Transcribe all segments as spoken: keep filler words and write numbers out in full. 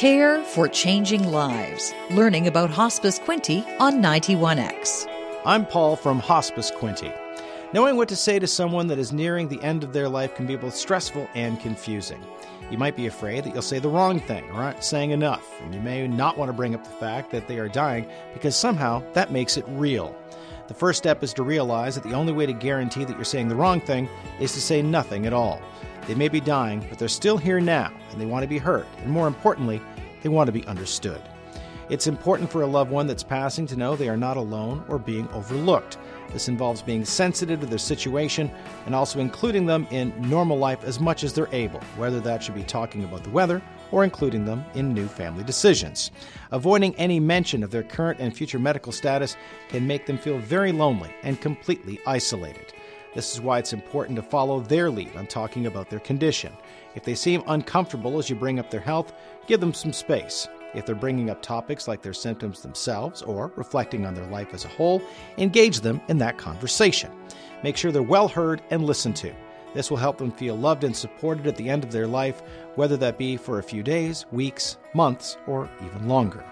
Care for Changing Lives. Learning about Hospice Quinte on ninety-one X. I'm Paul from Hospice Quinte. Knowing what to say to someone that is nearing the end of their life can be both stressful and confusing. You might be afraid that you'll say the wrong thing or aren't saying enough, and you may not want to bring up the fact that they are dying because somehow that makes it real. The first step is to realize that the only way to guarantee that you're saying the wrong thing is to say nothing at all. They may be dying, but they're still here now, and they want to be heard, and more importantly, they want to be understood. It's important for a loved one that's passing to know they are not alone or being overlooked. This involves being sensitive to their situation and also including them in normal life as much as they're able, whether that should be talking about the weather or including them in new family decisions. Avoiding any mention of their current and future medical status can make them feel very lonely and completely isolated. This is why it's important to follow their lead on talking about their condition. If they seem uncomfortable as you bring up their health, give them some space. If they're bringing up topics like their symptoms themselves or reflecting on their life as a whole, engage them in that conversation. Make sure they're well heard and listened to. This will help them feel loved and supported at the end of their life, whether that be for a few days, weeks, months, or even longer.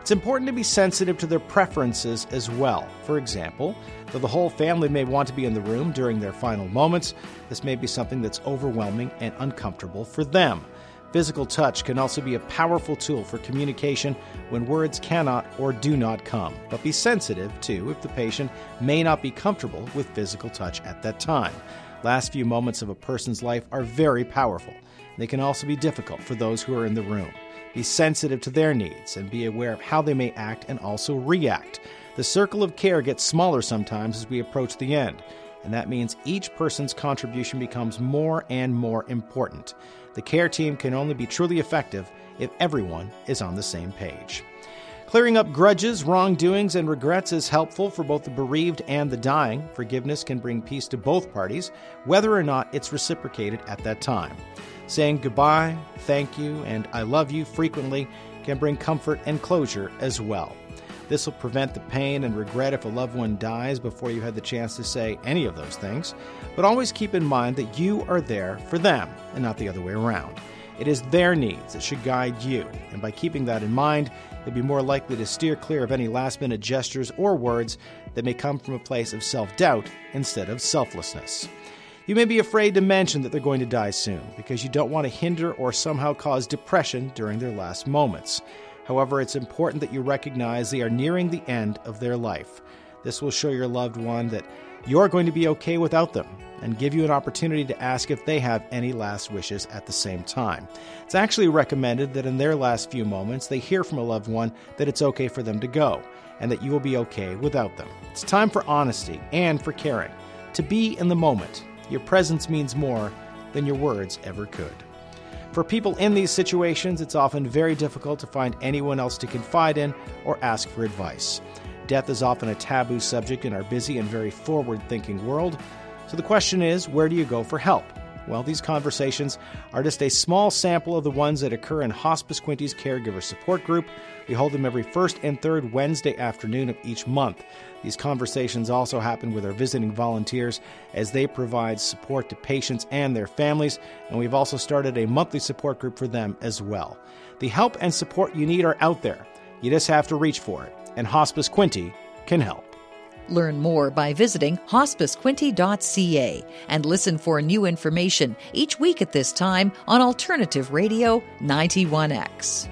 It's important to be sensitive to their preferences as well. For example, though the whole family may want to be in the room during their final moments, this may be something that's overwhelming and uncomfortable for them. Physical touch can also be a powerful tool for communication when words cannot or do not come, but be sensitive to if the patient may not be comfortable with physical touch at that time. Last few moments of a person's life are very powerful. They can also be difficult for those who are in the room. Be sensitive to their needs and be aware of how they may act and also react. The circle of care gets smaller sometimes as we approach the end, and that means each person's contribution becomes more and more important. The care team can only be truly effective if everyone is on the same page. Clearing up grudges, wrongdoings, and regrets is helpful for both the bereaved and the dying. Forgiveness can bring peace to both parties, whether or not it's reciprocated at that time. Saying goodbye, thank you, and I love you frequently can bring comfort and closure as well. This will prevent the pain and regret if a loved one dies before you had the chance to say any of those things. But always keep in mind that you are there for them and not the other way around. It is their needs that should guide you. And by keeping that in mind, you'll be more likely to steer clear of any last-minute gestures or words that may come from a place of self-doubt instead of selflessness. You may be afraid to mention that they're going to die soon because you don't want to hinder or somehow cause depression during their last moments. However, it's important that you recognize they are nearing the end of their life. This will show your loved one that you're going to be okay without them and give you an opportunity to ask if they have any last wishes at the same time. It's actually recommended that in their last few moments, they hear from a loved one that it's okay for them to go and that you will be okay without them. It's time for honesty and for caring. To be in the moment, your presence means more than your words ever could. For people in these situations, it's often very difficult to find anyone else to confide in or ask for advice. Death is often a taboo subject in our busy and very forward-thinking world. So the question is, where do you go for help? Well, these conversations are just a small sample of the ones that occur in Hospice Quinte's Caregiver Support Group. We hold them every first and third Wednesday afternoon of each month. These conversations also happen with our visiting volunteers as they provide support to patients and their families, and we've also started a monthly support group for them as well. The help and support you need are out there. You just have to reach for it, and Hospice Quinte can help. Learn more by visiting hospice quinte dot c a and listen for new information each week at this time on Alternative Radio ninety-one X.